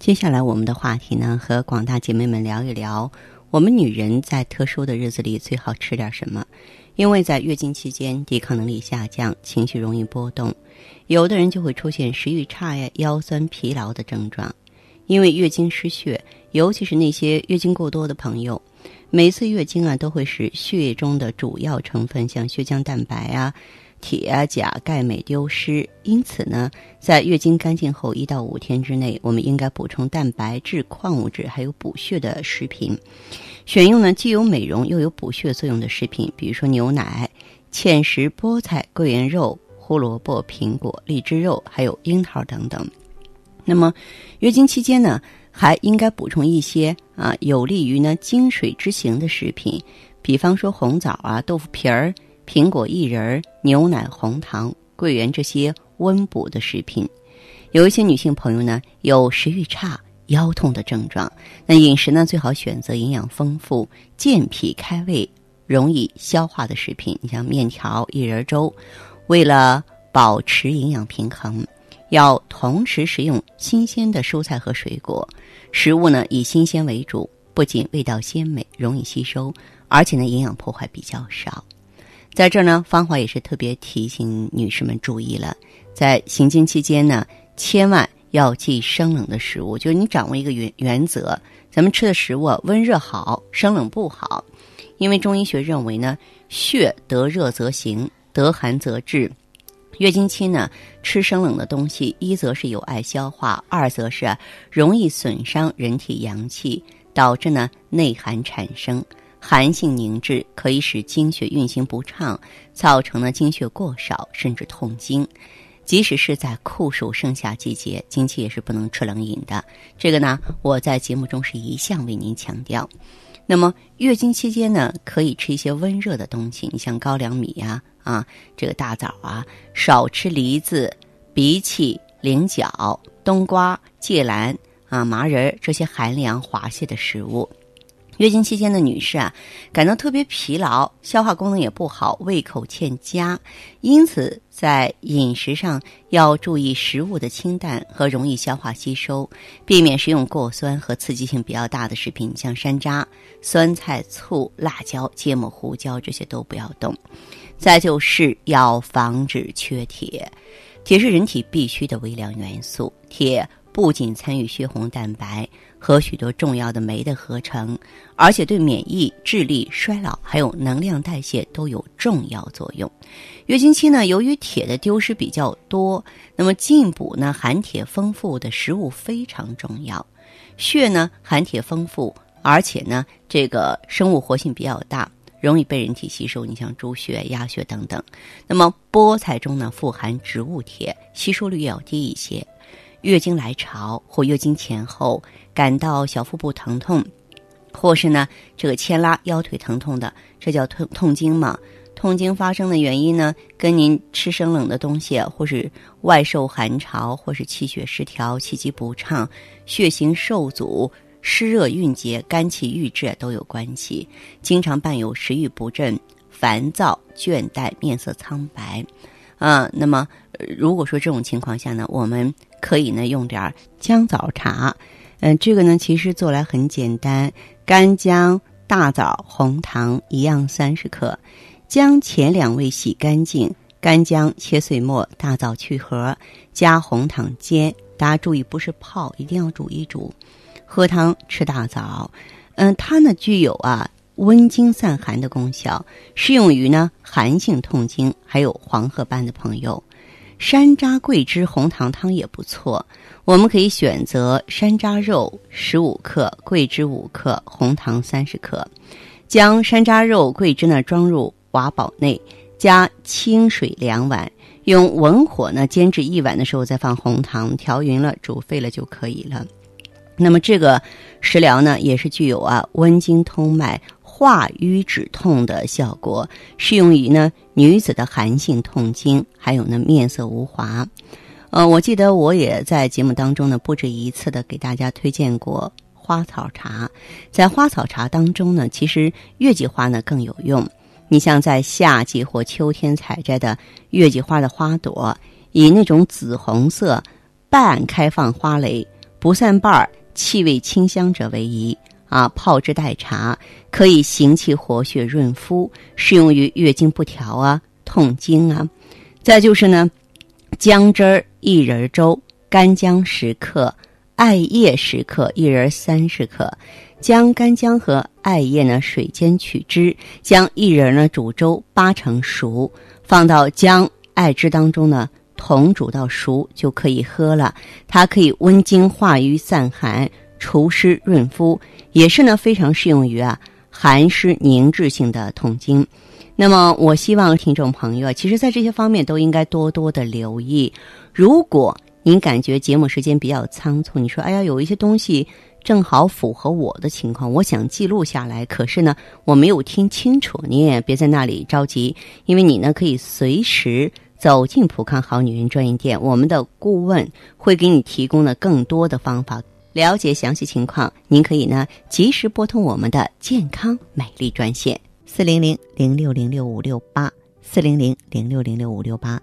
接下来我们的话题呢，和广大姐妹们聊一聊，我们女人在特殊的日子里最好吃点什么。因为在月经期间抵抗能力下降，情绪容易波动，有的人就会出现食欲差呀、腰酸疲劳的症状。因为月经失血，尤其是那些月经过多的朋友，每次月经啊都会使血液中的主要成分像血浆蛋白啊、铁啊、钾、钙、镁丢失，因此呢，在月经干净后1到5天之内，我们应该补充蛋白质、矿物质还有补血的食品，选用呢既有美容又有补血作用的食品，比如说牛奶、芡实、菠菜、桂圆肉、胡萝卜、苹果、荔枝肉还有樱桃等等。那么月经期间呢，还应该补充一些有利于呢经水之行的食品，比方说红枣啊、豆腐皮儿、苹果、薏仁、牛奶、红糖、桂圆这些温补的食品。有一些女性朋友呢有食欲差、腰痛的症状，那饮食呢最好选择营养丰富、健脾开胃、容易消化的食品，你像面条、薏仁粥。为了保持营养平衡，要同时食用新鲜的蔬菜和水果，食物呢以新鲜为主，不仅味道鲜美容易吸收，而且呢营养破坏比较少。在这儿呢，芳华也是特别提醒女士们注意了，在行经期间呢，千万要忌生冷的食物。就是你掌握一个原则，咱们吃的食物温热好，生冷不好。因为中医学认为呢，血得热则行，得寒则滞。月经期呢，吃生冷的东西，一则是有碍消化，二则是容易损伤人体阳气，导致呢内寒产生。寒性凝滞可以使经血运行不畅，造成了经血过少甚至痛经。即使是在酷暑盛夏季节，经期也是不能吃冷饮的，这个呢我在节目中是一向为您强调。那么月经期间呢，可以吃一些温热的东西，你像高粱米啊这个大枣啊，少吃梨子、荸荠、菱角、冬瓜、芥兰啊、麻仁这些寒凉滑泻的食物。月经期间的女士啊，感到特别疲劳，消化功能也不好，胃口欠佳，因此在饮食上要注意食物的清淡和容易消化吸收，避免食用过酸和刺激性比较大的食品，像山楂、酸菜、醋、辣椒、芥末、胡椒这些都不要动。再就是要防止缺铁，铁是人体必需的微量元素，铁不仅参与血红蛋白和许多重要的酶的合成，而且对免疫、智力、衰老还有能量代谢都有重要作用。月经期呢，由于铁的丢失比较多，那么进补呢含铁丰富的食物非常重要。血呢含铁丰富，而且呢这个生物活性比较大，容易被人体吸收，你像猪血、鸭血等等。那么菠菜中呢富含植物铁，吸收率要低一些。月经来潮或月经前后感到小腹部疼痛，或是呢这个牵拉、腰腿疼痛的，这叫痛经嘛。痛经发生的原因呢，跟您吃生冷的东西，或是外受寒潮，或是气血失调、气机不畅、血行受阻、湿热蕴结、肝气郁滞都有关系。经常伴有食欲不振、烦躁、倦怠、面色苍白那么如果说这种情况下呢，我们可以呢用点姜枣茶。这个呢其实做来很简单，干姜、大枣、红糖1样30克，将前2位洗干净，干姜切碎末，大枣去核，加红糖煎。大家注意，不是泡，一定要煮一煮。喝汤吃大枣，它呢具有温经散寒的功效，适用于呢寒性痛经还有黄褐斑的朋友。山楂、桂枝、红糖汤也不错，我们可以选择山楂肉15克，桂枝5克，红糖30克。将山楂肉、桂枝呢装入瓦煲内，加清水2碗，用文火呢煎至1碗的时候再放红糖，调匀了煮沸了就可以了。那么这个食疗呢，也是具有温经通脉、化瘀止痛的效果，适用于呢女子的寒性痛经，还有呢面色无华。我记得我也在节目当中呢不止一次的给大家推荐过花草茶。在花草茶当中呢，其实月季花呢更有用。你像在夏季或秋天采摘的月季花的花朵，以那种紫红色半开放花蕾不散瓣气味清香者为宜泡制代茶，可以行气活血润肤，适用于月经不调痛经再就是呢姜汁一人粥，干姜10克，艾叶10克，一人30克。将干姜和艾叶呢水煎取汁，将薏仁呢煮粥8成熟，放到姜艾汁当中呢同煮到熟就可以喝了。它可以温经化瘀散寒，除湿润肤，也是呢非常适用于寒湿凝滞性的痛经。那么我希望听众朋友其实在这些方面都应该多多的留意。如果您感觉节目时间比较仓促，你说有一些东西正好符合我的情况，我想记录下来，可是呢我没有听清楚，你也别在那里着急，因为你呢可以随时走进普康好女人专营店，我们的顾问会给你提供了更多的方法。了解详细情况，您可以呢及时拨通我们的健康美丽专线400-060-6568，400-060-6568。